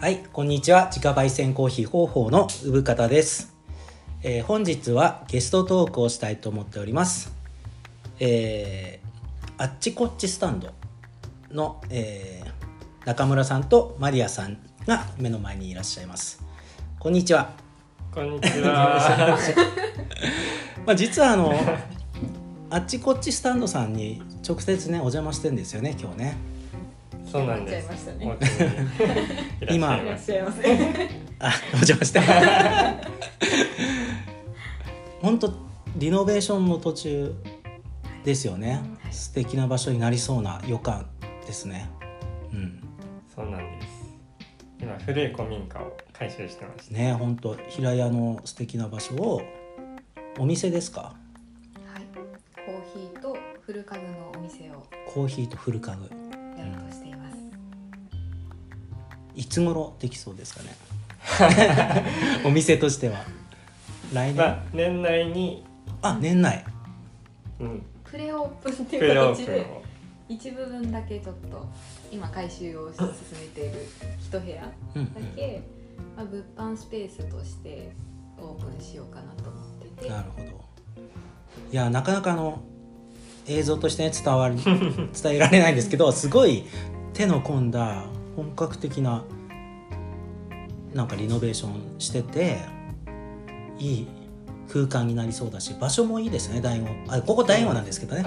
はい、こんにちは。自家焙煎コーヒー方法の産方です。本日はゲストトークをしたいと思っております。あっちこっちスタンドの、中村さんとマリアさんが目の前にいらっしゃいます。こんにちは。こんにちは。まあ実はあっちこっちスタンドさんに直接ねお邪魔してるんですよね今日ね。そうなんです。ね、今いらっしゃいませ。あ、お邪魔して。本当リノベーションの途中ですよね。はい、素敵な場所になりそうな予感ですね。うん。そうなんです。今古い古民家を改修してますね。本当平屋の素敵な場所をお店ですか。はい。コーヒーと古家具のお店を。コーヒーと古家具。やろうとしています。いつ頃できそうですかね。お店としては来年、まあ、年内に年内、うん、プレオープンっていう形で一部分だけちょっと今改修を進めている一部屋だけ、うんうん、まあ、物販スペースとしてオープンしようかなと思ってて。なるほど。いやなかなか映像として、ね、伝えられないんですけど、すごい手の込んだ本格的ななんかリノベーションしてていい空間になりそうだし、場所もいいですね。大子、あ、ここ大子なんですけどね。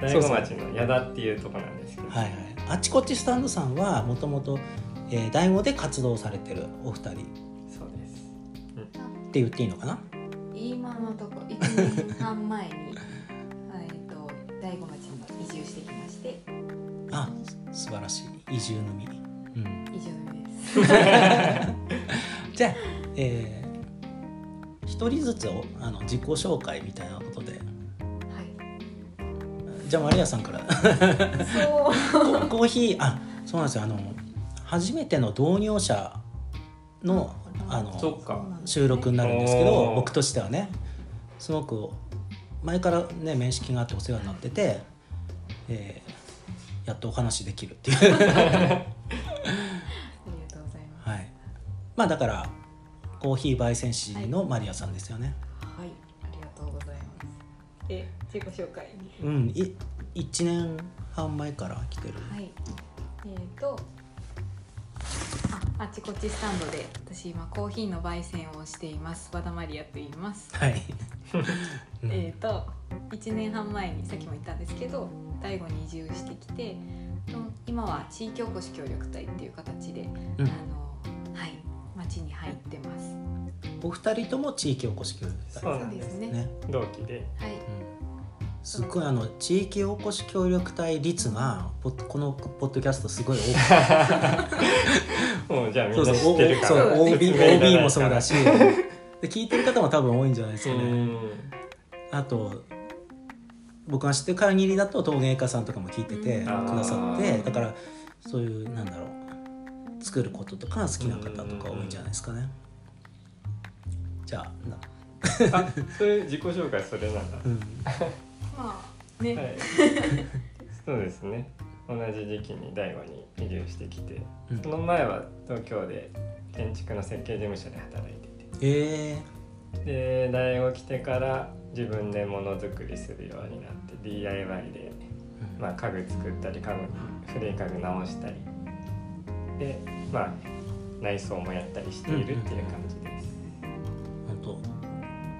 大子町の矢田っていうところなんですけど、はいはい、あっちこっちスタンドさんはもともと大子で活動されてるお二人。そうです、うん、って言っていいのかな。今のとこ1年半前に醍醐町に移住してきまして。あ、素晴らしい移住のみ、うん、移住のみです。じゃあ、一人ずつを自己紹介みたいなことで、はい、じゃあマリアさんからそうコーヒー、あ、そうなんですよ、初めての導入者の、収録になるんですけど、僕としてはねすごく前からね面識があってお世話になってて、やっとお話できるっていう。ありがとうございます。はい。まあだからコーヒー焙煎師のマリアさんですよね。はい、ありがとうございます。自己紹介に。うん、1年半前から来てる。はい。あっちこっちスタンドで私今コーヒーの焙煎をしています。和田マリアと言います。はい1年半前にさっきも言ったんですけど大子に移住してきて、今は地域おこし協力隊っていう形で、うん、はい、町に入ってます。お二人とも地域おこし協力隊。そうですね、同期で、はい、うん、すごい地域おこし協力隊率がこのポッドキャストすごい多くもうじゃあみんな知ってるから。そうそう、 OB もそうだしで聞いてる方も多分多いんじゃないですかね。うん、あと僕が知ってる限りだと陶芸家さんとかも聞いててくださって、だからそういうなんだろう作ることとか好きな方とか多いんじゃないですかね。じゃああ、それ自己紹介それなんだ、うん、まあね、はい、そうですね、同じ時期に大子に移住してきて、うん、その前は東京で建築の設計事務所で働いてて、で大子来てから自分でものづくりするようになって DIY で、まあ、家具作ったり古い家具直したりで、まあ、内装もやったりしているっていう感じです。本当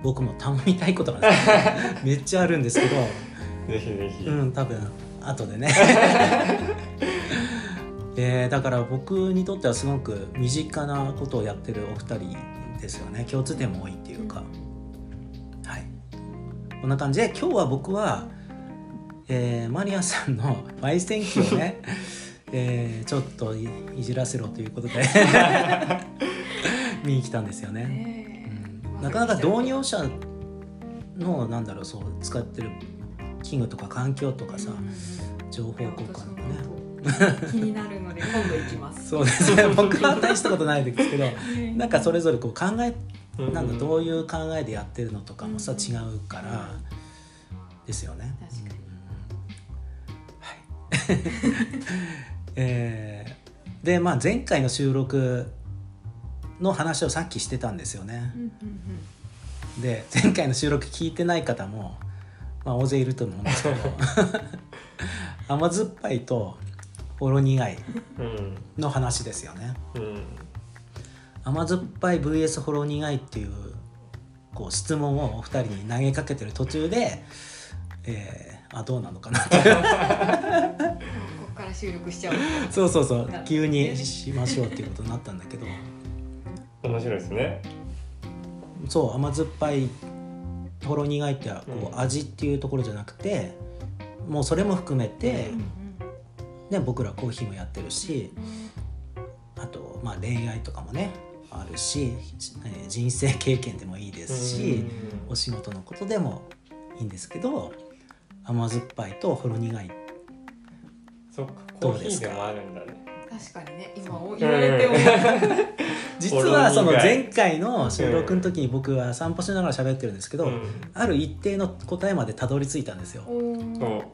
僕も頼みたいことが、ね、めっちゃあるんですけどぜひぜひ、うん、多分後でねだから僕にとってはすごく身近なことをやってるお二人ですよね。共通点も多いっていうか、うん、はい、こんな感じで今日は僕は、マリアさんの焙煎機をね、ちょっといじらせろということで見に来たんですよね。なかなか導入者のなんだろう、そう使ってる器具とか環境とかさ、うん、情報交換ね気になるので今度行きますそうですね、僕は大したことないですけどなんかそれぞれこう考え、なんかどういう考えでやってるのとかもさ、うん、違うからですよね。確かに、はいで、まあ、前回の収録の話をさっきしてたんですよね、うんうんうん、で前回の収録聞いてない方も、まあ、大勢いると思うんですけど甘酸っぱいとほろ苦いの話ですよね、うんうん、甘酸っぱい vs ほろ苦いっていう、 こう質問をお二人に投げかけてる途中で、どうなのかなってここから収録しちゃうそうそうそう、急にしましょうっていうことになったんだけど面白いですね。そう、甘酸っぱいほろ苦いってはこう、うん、味っていうところじゃなくて、もうそれも含めて、うん、で僕らコーヒーもやってるし、あと、まあ、恋愛とかもねあるし、人生経験でもいいですし、お仕事のことでもいいんですけど、甘酸っぱいとほろ苦い、そっか、コーヒーでもあるんだね。確かにね、今言われても実はその前回の収録の時に僕は散歩しながら喋ってるんですけど、ある一定の答えまでたどり着いたんですよ。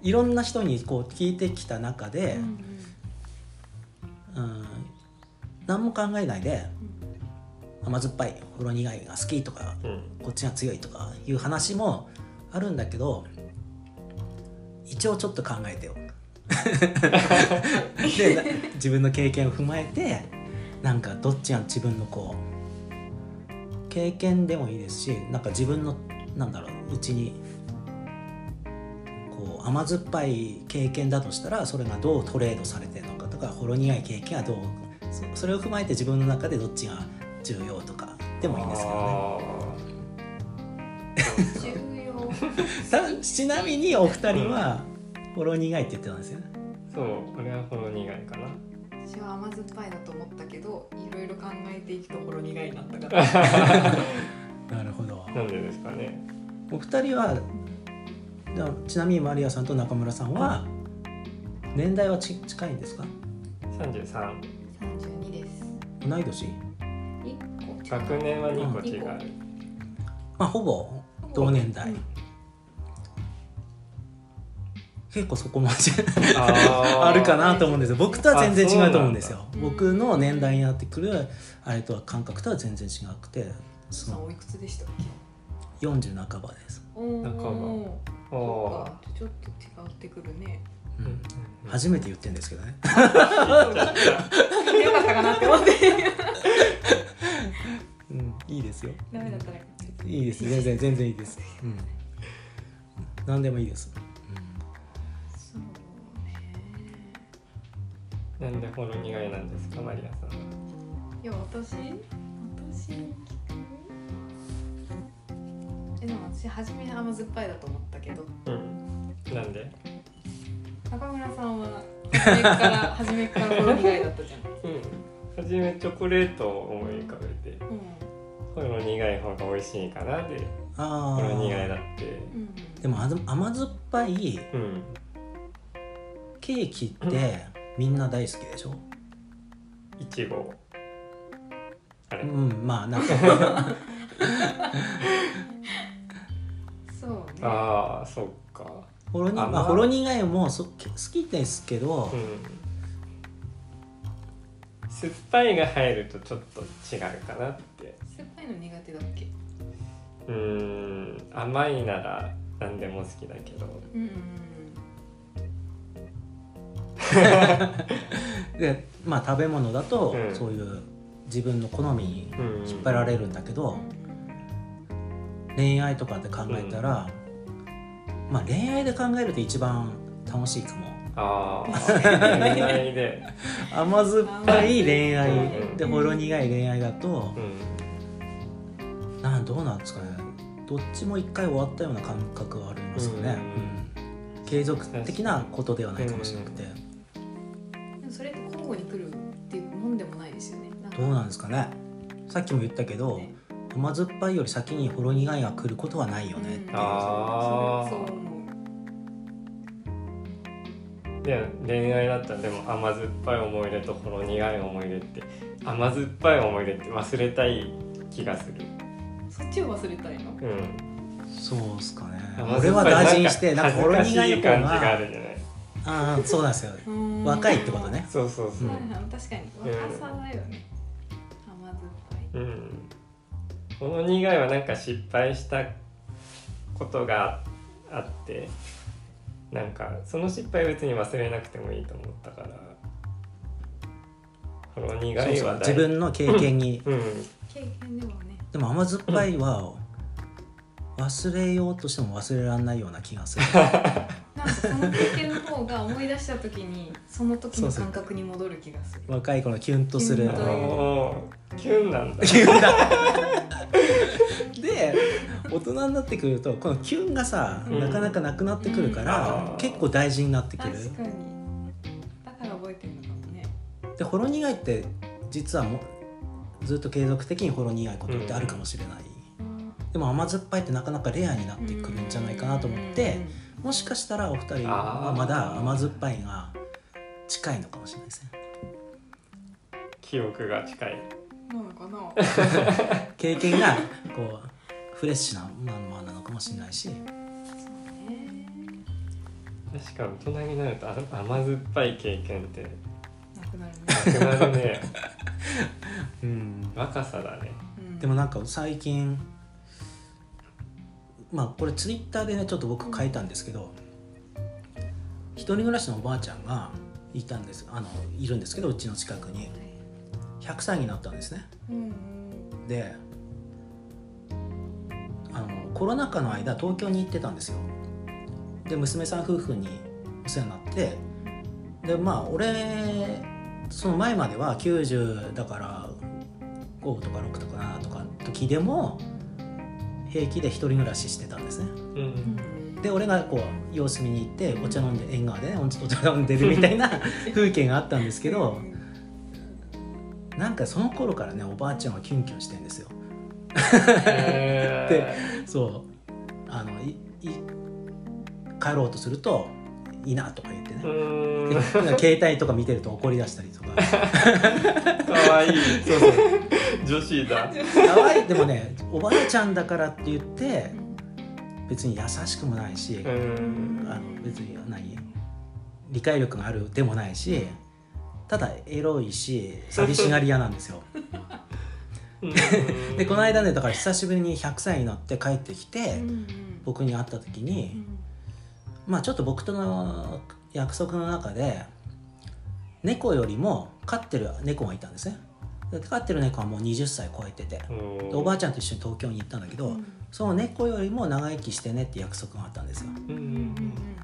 いろんな人にこう聞いてきた中で、何も考えないで甘酸っぱいほろ苦いが好きとか、こっちが強いとかいう話もあるんだけど、一応ちょっと考えてよで自分の経験を踏まえて、なんかどっちが自分のこう経験でもいいですし、なんか自分のなんだろう、うちにこう甘酸っぱい経験だとしたらそれがどうトレードされてるのかとか、ほろ苦い経験はどう、それを踏まえて自分の中でどっちが重要とかでもいいんですけどねちなみにお二人はほろ苦いって言ってたんですよね。そう、これはほろ苦いかな。私は甘酸っぱいだと思ったけど、いろいろ考えていくとほろ苦いになったからなるほど。なんでですかね。お二人は、ちなみにマリアさんと中村さんは年代は近いんですか。33、32です。同い年。学年は2個違う、まあ、ほぼ同年代、うん、結構そこまであるかなと思うんですよ。僕とは全然違うと思うんですよ。僕の年代になってくるあれとは感覚とは全然違くて。さあ、おいくつでしたっけ。40半ばです。半ば、そうか、ちょっと違ってくるね、うん、初めて言ってるんですけどねよかったかなって思って、うん、いいですよ。ダメだったらいいです。全然いいです、うん、何でもいいです。なんでほろ苦いなんですか、マリアさん。いや、私聞く。でも私初め甘酸っぱいだと思ったけど。うん。なんで？中村さんは初めからほろ苦いだったじゃん。うん。初めチョコレートを思い浮かべて、うん、ほろ苦い方が美味しいかなで、ほろ苦いだって。うん、でも甘酸っぱい、うん、ケーキって、うん、みんな大好きでしょ。いちご、あれ、うん、まあなんかそうね。ああ、そっか。ほろ苦い、まあ、ほろ苦いも好きですけど、うん、酸っぱいが入るとちょっと違うかなって。酸っぱいの苦手だっけ。甘いなら何でも好きだけど、うんで、まあ、食べ物だと、うん、そういう自分の好みに引っ張られるんだけど、うん、恋愛とかで考えたら、うん、まあ、恋愛で考えると一番楽しいかも。あ恋愛で甘酸っぱい恋愛でほろ苦い恋愛だと、うん、どうなんですかね。どっちも一回終わったような感覚はありますよね、うんうん、継続的なことではないかもしれなくて、うん、それって交互に来るっていうもんでもないですよね。どうなんですかね。さっきも言ったけど、ね、甘酸っぱいより先にほろ苦いが来ることはないよねっていう、うん、あ、そう思う。で、恋愛だったらでも甘酸っぱい思い出とほろ苦い思い出って、甘酸っぱい思い出って忘れたい気がする。そっちを忘れたいの、うん、そうっすかね。俺は大事にして、なんかほろ苦い感じがあるじゃない。ああそうなんですよ若いってことね。そうそうそう、うん、確かに若さだよね、甘酸っぱい、うん、この2以外はなんか失敗したことがあって、なんかその失敗別に忘れなくてもいいと思ったから、この2以外はそうそう自分の経験に、うんうん、経験でもね、でも甘酸っぱいは忘れようとしても忘れられないような気がするなんかその経験の方が思い出した時にその時の感覚に戻る気がする。若い子のキュンとするキュンなんだで大人になってくるとこのキュンがさ、うん、なかなかなくなってくるから、うん、結構大事になってくる。確かにだから覚えてるのかもね。でほろ苦いって実はもずっと継続的にほろ苦いことってあるかもしれない、うん、でも甘酸っぱいってなかなかレアになってくるんじゃないかなと思って、うん、もしかしたらお二人はまだ甘酸っぱいが近いのかもしれないですね。記憶が近いなのかな経験がこうフレッシュなままなのかもしれないし、確か大人になると甘酸っぱい経験ってなくなるね、うん、若さだね、うん、でもなんか最近まあこれツイッターでねちょっと僕書いたんですけど、うん、一人暮らしのおばあちゃんがいるんですけど、うちの近くに100歳になったんですね、うん、でコロナ禍の間東京に行ってたんですよ。で娘さん夫婦にお世話になって、でまあ俺その前までは90だから5とか6とか7とか時でも平気で一人暮らししてたんですね、うん、で俺がこう様子見に行ってお茶飲んで縁側でねお茶飲んでるみたいな風景があったんですけどなんかその頃からねおばあちゃんはキュンキュンしてんですよでそう帰ろうとするといいなとか言ってね、携帯とか見てると怒り出したりとかかわいいそうそう女子だかわいい。でもねおばあちゃんだからって言って別に優しくもないし、別に何理解力があるでもないし、ただエロいし寂しがり屋なんですよでこの間ねだから久しぶりに100歳になって帰ってきて、僕に会った時に、まあちょっと僕との約束の中で猫よりも飼ってる猫がいたんですね。飼ってる猫はもう20歳超えてて、でおばあちゃんと一緒に東京に行ったんだけど、その猫よりも長生きしてねって約束があったんですよ、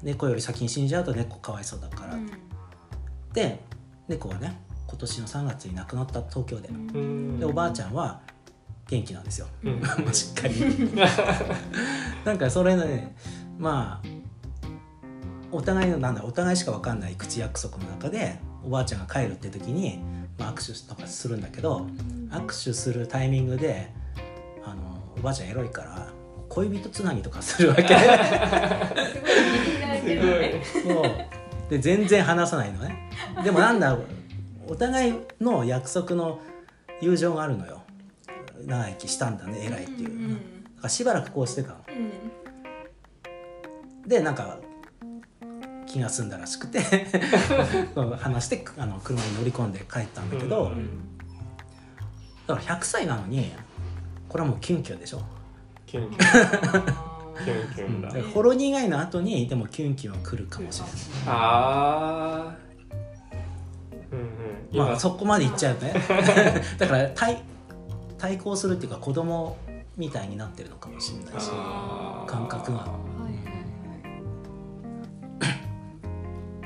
猫より先に死んじゃうと猫かわいそうだから、で猫はね今年の3月に亡くなった東京 でおばあちゃんは元気なんですよ、しっかりなんかそれのねまあお互いのなんだお互いしか分かんない口約束の中でおばあちゃんが帰るって時に、まあ、握手とかするんだけど、握手するタイミングでおばあちゃんエロいから恋人つなぎとかするわけすごい気になるけどねで全然話さないのね。でもなんだろうお互いの約束の友情があるのよ。長生きしたんだね偉いっていう、だからしばらくこうしてたの、でなんか気が済んだらしくて話して車に乗り込んで帰ったんだけど、だから100歳なのにこれはもうキュンキュンでしょ。キュンキュンキュンキュンだ、ほろ苦いの後にでもキュンキュンは来るかもしれない。あーまあ、そこまでいっちゃうねだから対抗するっていうか子供みたいになってるのかもしれないし、感覚が、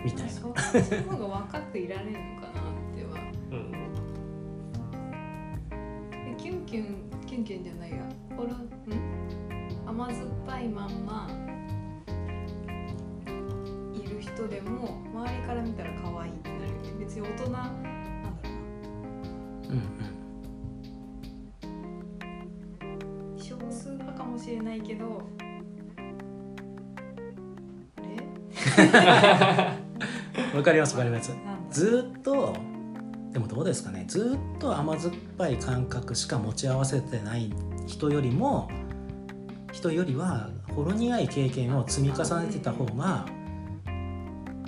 みたいなその方が若くいられるのかなっては、キュンキュンキュンキュンじゃないや甘酸っぱいまんまいる人でも周りから見たら可愛いってなる。別に大人なんだろうな、少数派かもしれないけどあれわかりますわかります。ずっとでもどうですかね、ずっと甘酸っぱい感覚しか持ち合わせてない人よりはほろ苦い経験を積み重ねてた方が、ま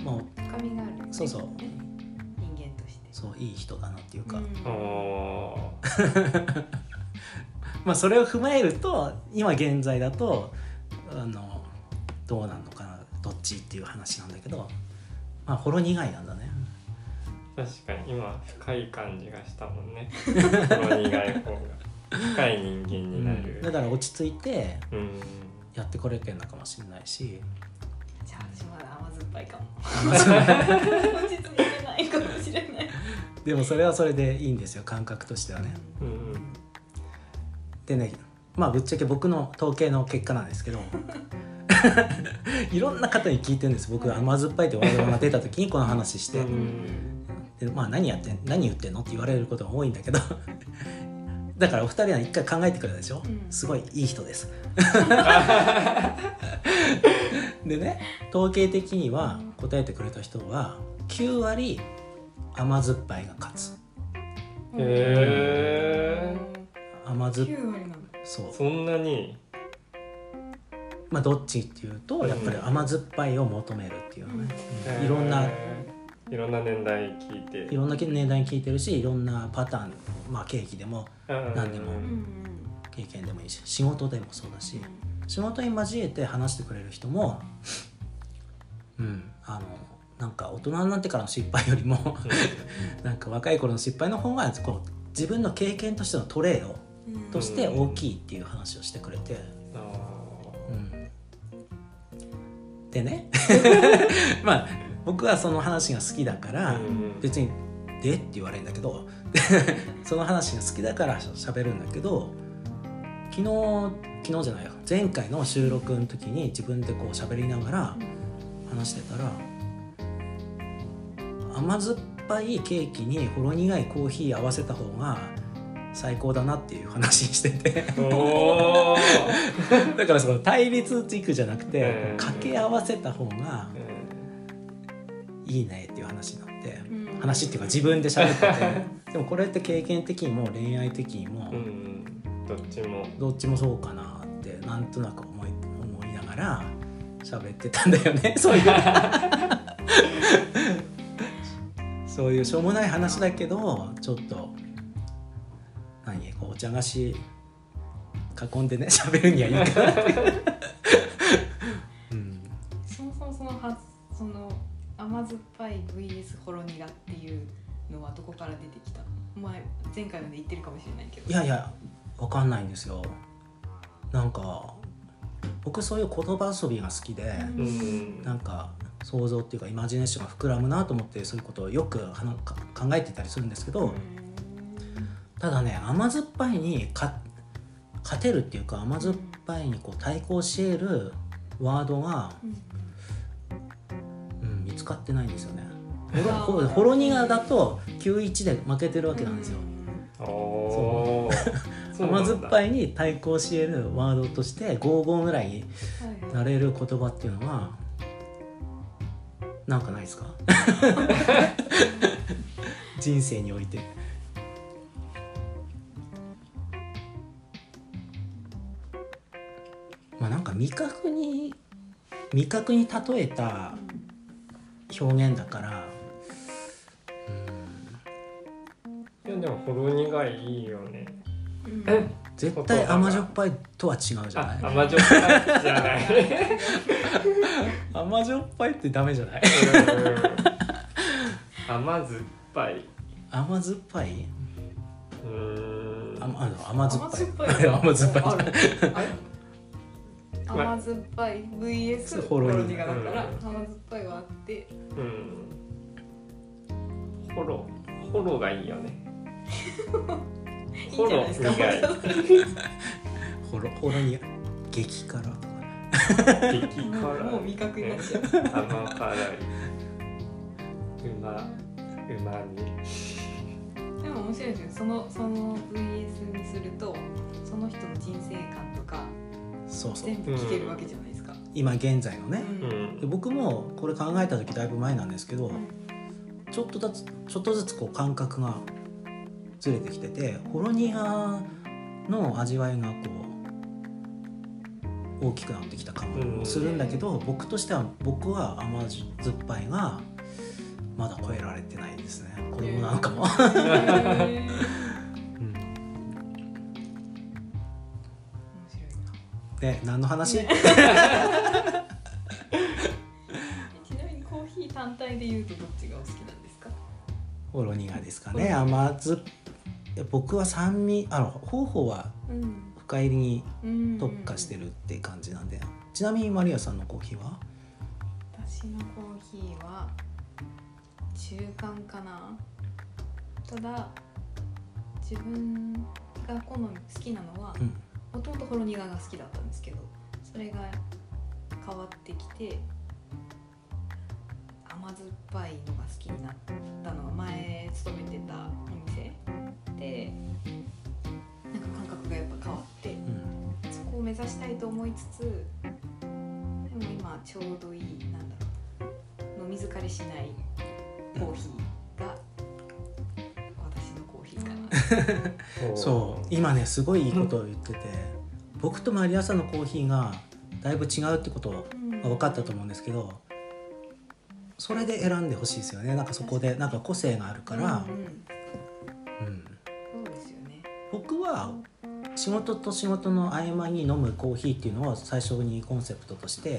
あそうそう、人間としてそういい人だなっていうか、まあそれを踏まえると今現在だとどうなんのかなどっちっていう話なんだけど、まあほろ苦いなんだね。確かに今深い感じがしたもんね。ほろ苦い方が深い人間になる、うん、だから落ち着いてやってこれてるのかもしれないし、じゃあ私まだ甘酸っぱいかも。落ち着いてないかもしれない。でもそれはそれでいいんですよ、感覚としてはね、うんうん、でね、まあぶっちゃけ僕の統計の結果なんですけどいろんな方に聞いてるんです。僕は甘酸っぱいってワードが出た時にこの話して、でまあ、何言ってんのって言われることが多いんだけどだからお二人は一回考えてくれたでしょ、うん、すごいいい人ですでね、統計的には答えてくれた人は9割甘酸っぱいが勝つ。へー、甘酸っぱい9割なんだ。そう、そんなに。まあどっちっていうとやっぱり甘酸っぱいを求めるっていうね、うん、いろんな年代聞いて、いろんな年代に聞いてるし、いろんなパターン、まあケーキでも何でも経験でもいいし、仕事でもそうだし、仕事に交えて話してくれる人も、うん、なんか大人になってからの失敗よりもなんか若い頃の失敗の方がこう自分の経験としてのトレードとして大きいっていう話をしてくれて、うん、でねまあ僕はその話が好きだから別に「で?」って言われるんだけどその話が好きだから喋るんだけど、昨日じゃないよ、前回の収録の時に自分でこう喋りながら話してたら、甘酸っぱいケーキにほろ苦いコーヒー合わせた方が最高だなっていう話してておだからその対立軸じゃなくて掛け合わせた方がいいねっていう話になって、うん、話っていうか自分で喋っててでもこれって経験的にも恋愛的にも、うん、どっちもそうかなってなんとなく思いながら喋ってたんだよねそういうしょうもない話だけど、ちょっとこうお茶菓子囲んでね喋るにはいいかなって、うん、その甘酸っぱい vs ほろ苦っていうのはどこから出てきた？前回まで言ってるかもしれないけど。いやいや、わかんないんですよ。なんか僕そういう言葉遊びが好きで、うん、なんか想像っていうかイマジネーションが膨らむなと思ってそういうことをよく考えてたりするんですけど、うん、ただね、甘酸っぱいに勝てるっていうか甘酸っぱいにこう対抗し得るワードが、見つかってないんですよね。ほろ苦だと 9-1 で負けてるわけなんですよ、そう甘酸っぱいに対抗し得るワードとして 5-5 ぐらいになれる言葉っていうのはなんかないですか人生において。まあなんか味覚に例えた表現だから、うん、いやでもほろ苦いいいよね、うん、絶対甘じょっぱいとは違うじゃない。甘じょっぱいじゃない甘じょっぱいってダメじゃない甘酸っぱい、甘酸っぱい、甘酸っぱい、甘酸っぱい甘酸っぱい VS ほろ苦だから甘酸っぱいはあって、うん、ほろがいいよねいいじゃないですか。ほろ苦い激辛とか激辛もう味覚になっちゃう甘辛い、うまみでも面白いですよ。その VS にするとその人の人生観とかそう全部聞けるわけじゃないですか、うん、今現在のね、うん、で僕もこれ考えた時だいぶ前なんですけど、うん、ちょっとずつこう感覚がずれてきてて、ほろ苦の味わいがこう大きくなってきた感もするんだけど、僕としては甘酸っぱいがまだ超えられてないですね、子供なんかもね、何の話？ちなみにコーヒー単体で言うとどっちがお好きなんですか？ほろ苦ですかね。甘酸っぱい。僕は酸味、方法は深入りに特化してるって感じなんで。ちなみにマリアさんのコーヒーは？私のコーヒーは中間かな。ただ自分が好きなのは、もともとほろ苦が好きだったんですけど、それが変わってきて甘酸っぱいのが好きになったのは、前勤めてたお店でなんか感覚がやっぱ変わって、そこを目指したいと思いつつ、でも今ちょうどいい飲み疲れしないコーヒーが私のコーヒーかな。そう今ねすごいいいことを言ってて、僕とマリアさんのコーヒーがだいぶ違うってことが分かったと思うんですけど、それで選んでほしいですよね。なんかそこでなんか個性があるから、そうですよね。僕は仕事と仕事の合間に飲むコーヒーっていうのを最初にコンセプトとして考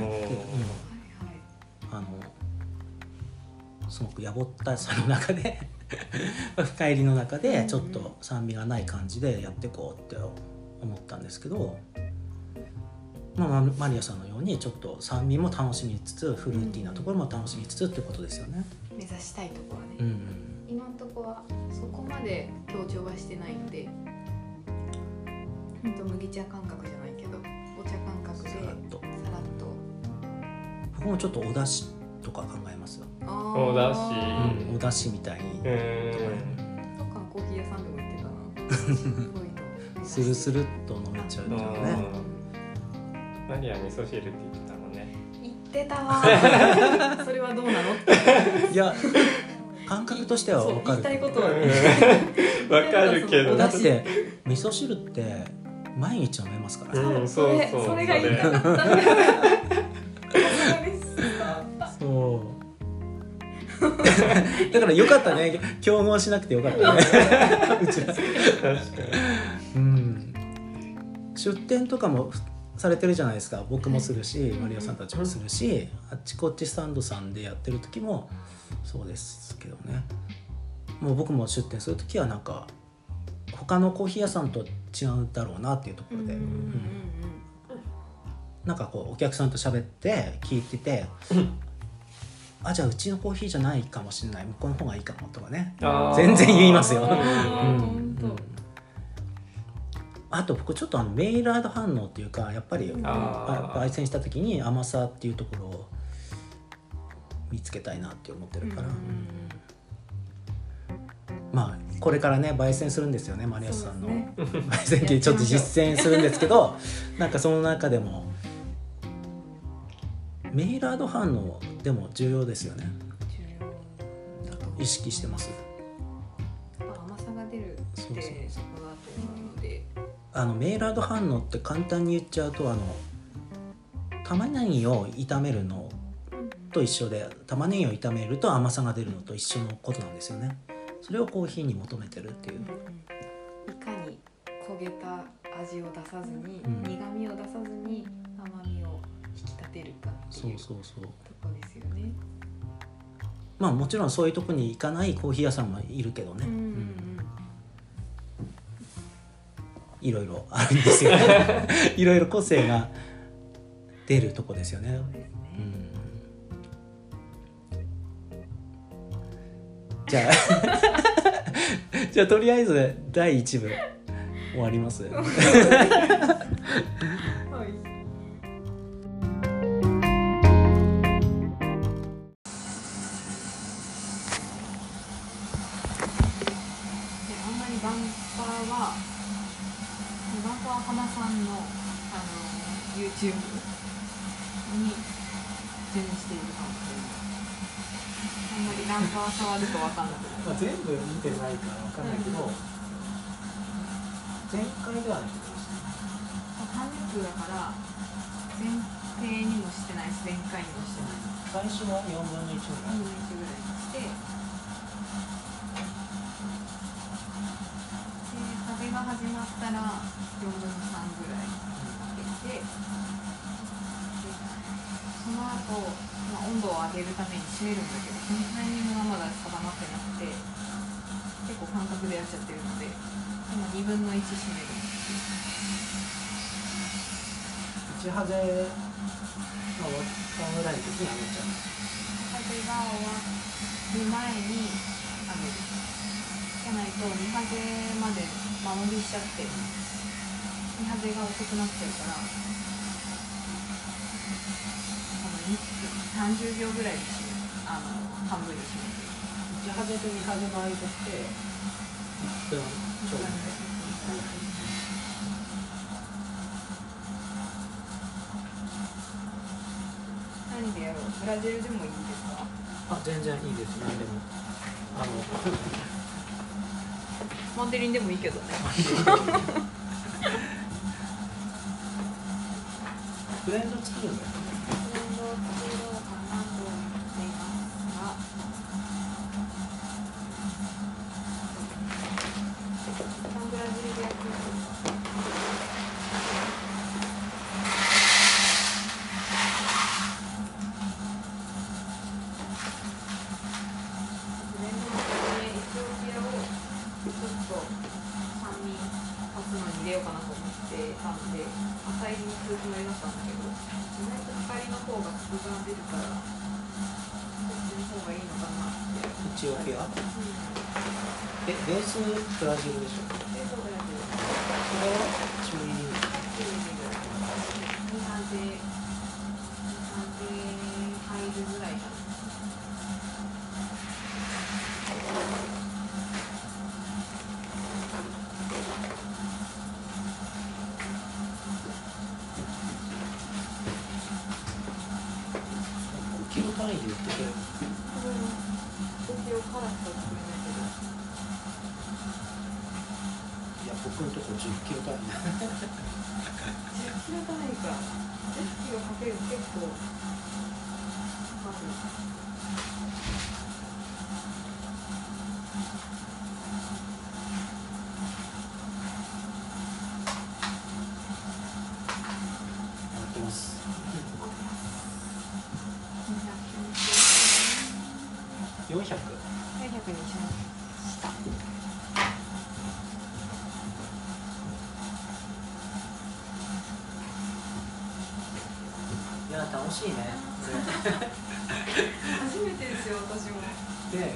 えて、すごくやぼったさの中で深入りの中でちょっと酸味がない感じでやっていこうって思ったんですけど、マリアさんのようにちょっと酸味も楽しみつつフルーティーなところも楽しみつつってことですよね。目指したいところはね、今のところはそこまで強調はしてないので、ほんと麦茶感覚じゃないけどお茶感覚でさらっと僕もちょっとお出汁とか考えますよ。お出汁みたいに、どっかのコーヒー屋さんでも言ってたな。スルスルっと飲めちゃうとね。マリア味噌汁って言ってたもんね。言ってたわ。それはどうなのって。いや感覚としては分かる。言いたいことは分かるけど。だって味噌汁って毎日飲めますから。それが言いたかった。だからよかったね、競合しなくてよかったねうちら出店とかもされてるじゃないですか。僕もするし、マリアさんたちもするし、あっちこっちスタンドさんでやってる時もそうですけどね。もう僕も出店する時はなんか他のコーヒー屋さんと違うだろうなっていうところで、なんかこうお客さんと喋って聞いてて、じゃあうちのコーヒーじゃないかもしれない、向こうの方がいいかもとかね、全然言いますよ。あと僕ちょっとメイラード反応っていうか、やっぱり焙煎した時に甘さっていうところを見つけたいなって思ってるから、これからね焙煎するんですよね。マリアさんの焙煎機ちょっと実践するんですけどなんかその中でもメイラード反応でも重要ですよね。重要だと意識してます。甘さが出るってそこだと思うので、メイラード反応って簡単に言っちゃうと、玉ねぎを炒めるのと一緒で、玉ねぎを炒めると甘さが出るのと一緒のことなんですよね。それをコーヒーに求めてるっていう。いかに焦げた味を出さずに、苦味を出さずに甘みを引き立てるかっていうとこですよね。もちろんそういうとこに行かないコーヒー屋さんもいるけどね、いろいろあるんですよねいろいろ個性が出るとこですよね。じゃあとりあえず第1部終わりますYouTube に準している感じで、あんまりランパー触ると分かんなくなる、全部見てないから分かんないけど、前回ではないですね。30分だから前提にもしてないし前回にもしてない。返しは4分の1ぐらいにして、で風が始まったら4分の3ぐらいかけて、でその後、まあ、温度を上げるために締めるんだけど、そのタイミングがまだ定まってなくて、結構感覚でやっちゃってるので、今2分の1締める。打ちはぜ終わったぐらいの時に上げちゃう。風が終わる前に上げる。じゃないと見風まで間延びしちゃって、見風が遅くなっちゃうから、30秒ぐらいで半分に締める。打ち風と見風の間って1分ちょうど。何でやろう、ブラジルでもいいですか？あ、全然いいです。何でも。マンデリンでもいいけどね。ブレンド作るんだよ。ブレンドを作ろうかなと思っていますが、ブラジルでやってます。ベースブラジルでしょ。それは中ミリぐらい。2、3入るぐらいかな。キロ単位で言ってくれる。5キロからしか作れない。僕のとこ10キロ単位。10キロ単位か。10キロかける結構かかる。楽しいね。初めてですよ、私も。で、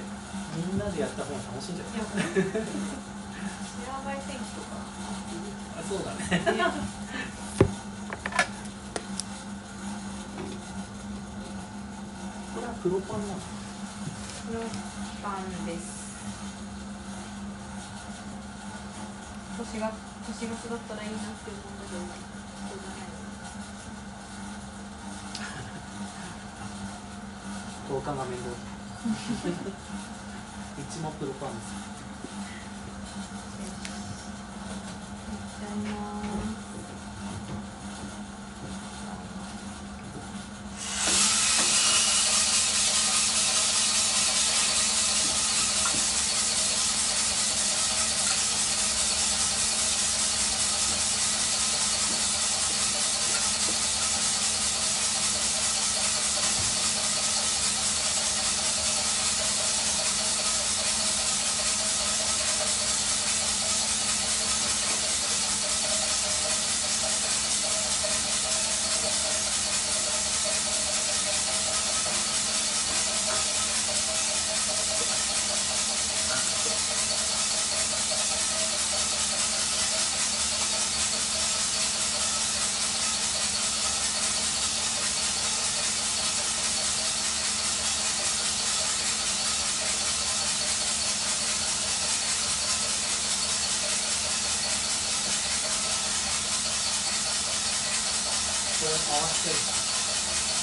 みんなでやった方が楽しいんじゃないですか。シェア外天気とかあっていい。そうだね。これはプロパンなの？プロパンです。都市ガスだったらいいなって思うんだけど、そうじゃない。交換が面倒。うちもプロパンです。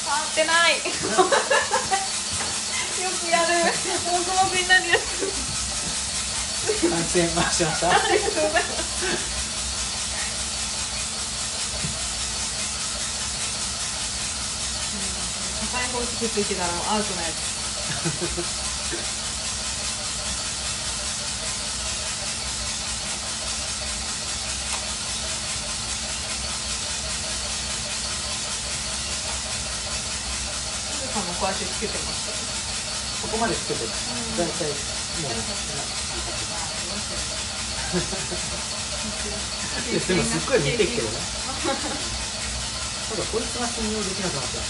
触ってない。よくやる。僕もみんなにやる。完成回しました。ありがとうございます。高い方くくっついてたらアウトなやつ。こうやってつけてます。ここまでつけてます。だいたいもう。でもすっごい見てきてるね。ただこいつが信用できなくなっちゃった。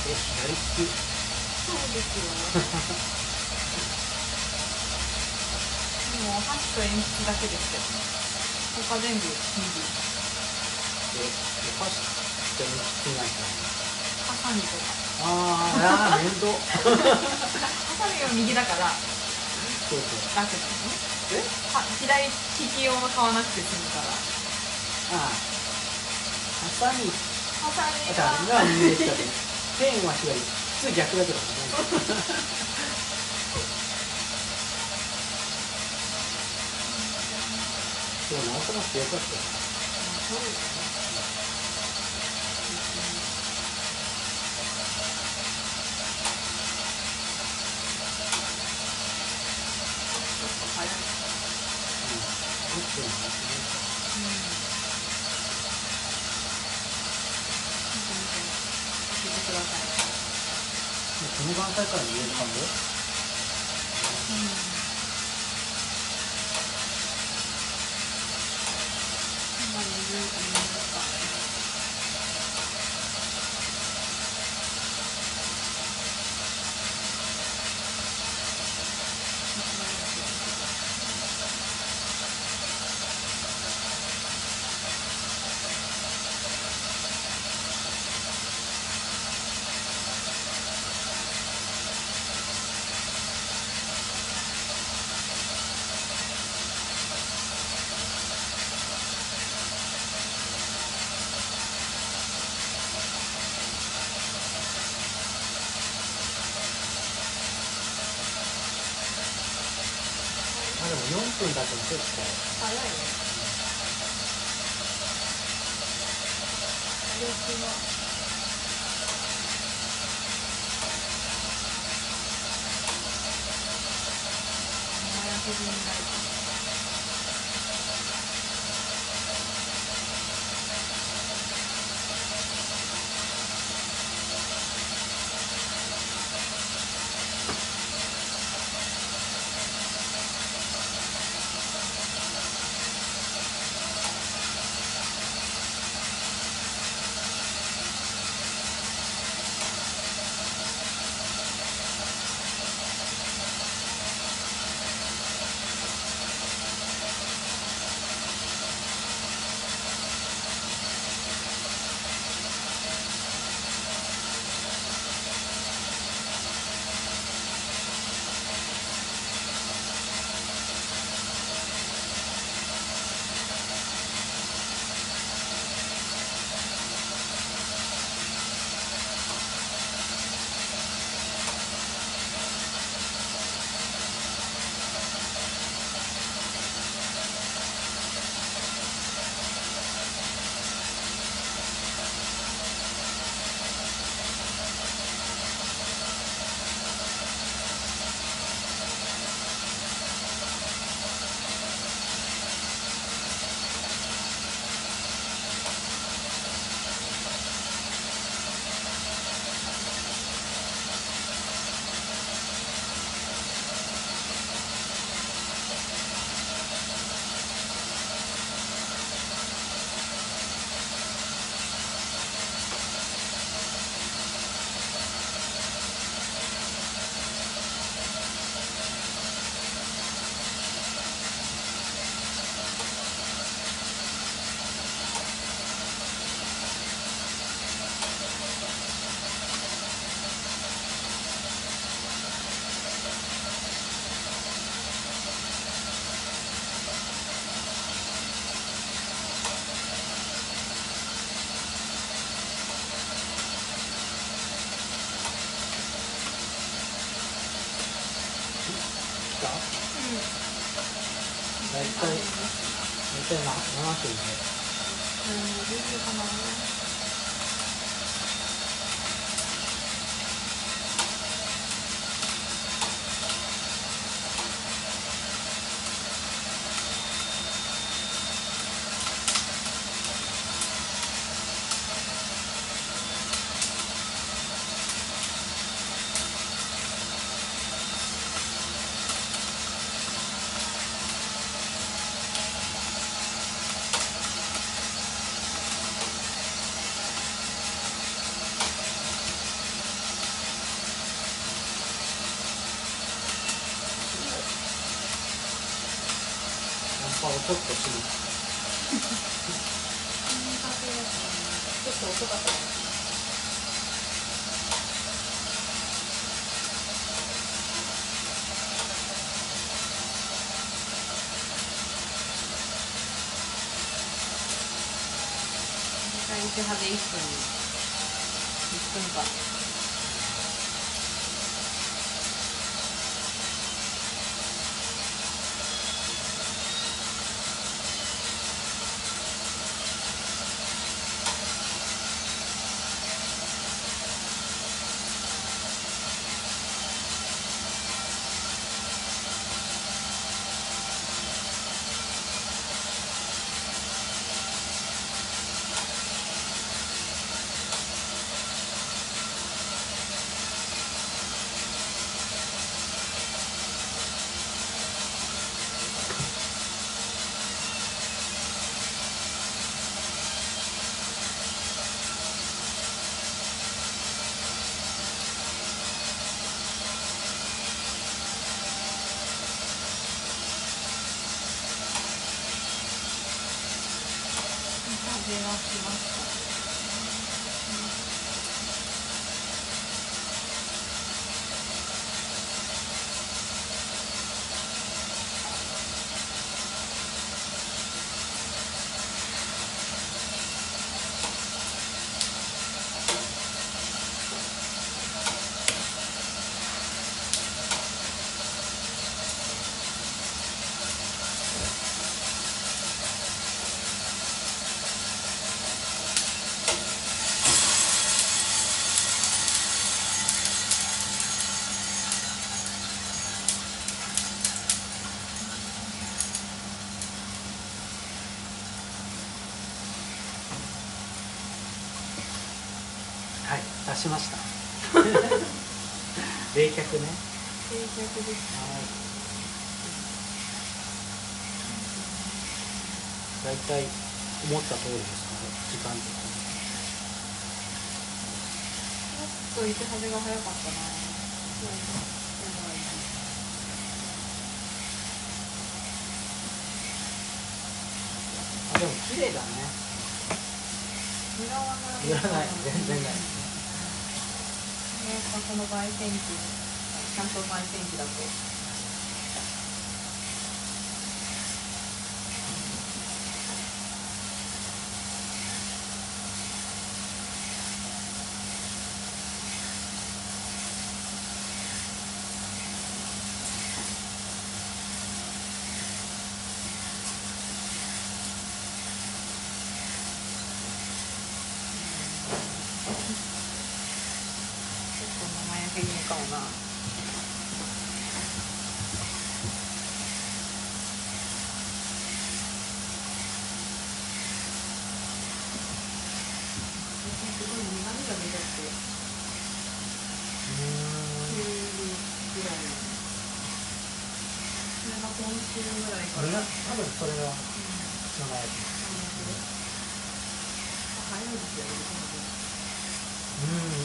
そうですよね。もう箸と鉛筆だけですけど、他全部右。箸と鉛筆ないか。ハサミとか。ああ、面倒。ハサミは右だから。そうそう。楽ですね。え？あ、左利き用の買わなくて済むから。ああ。ハサミ。ハサミが。ハサミが右でしたね。ペンは左。普通逆だけどね。でも直さなくてよかったよ。そうですね。ちょっと早い。この段階から入れる感じ？4分だと結構早いね。こですか？大体7種類ね。どういうかな。ちょっと音がする。1分間。出しました。冷却ね。冷却です。だいたい思った通りですかね。時間的に。ちょっと糸端が早かったな。あ、でも綺麗だね。いらない。全然ない。この焙煎機、ちゃんと焙煎機だと。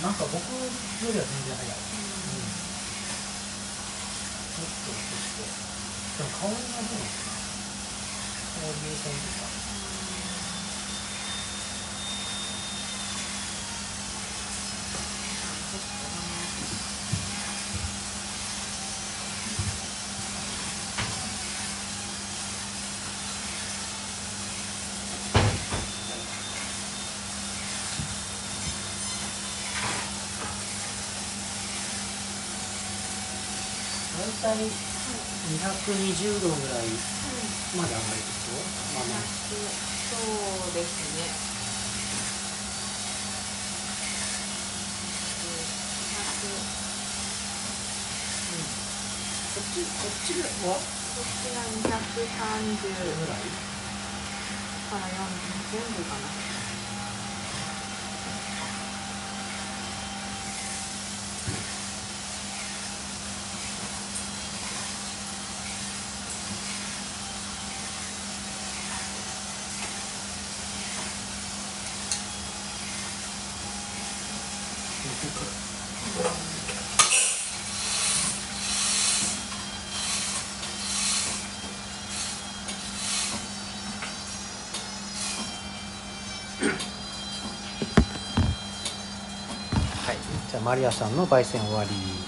なんか僕よりは全然早い。ちょっと落として、でも香りがどうですか？香りがいいですか？ 220度ぐらいまで上がると、そうですね。こっちぐらいは、こっちが230ぐらいから40かな。はい、じゃあマリアさんの焙煎終わり。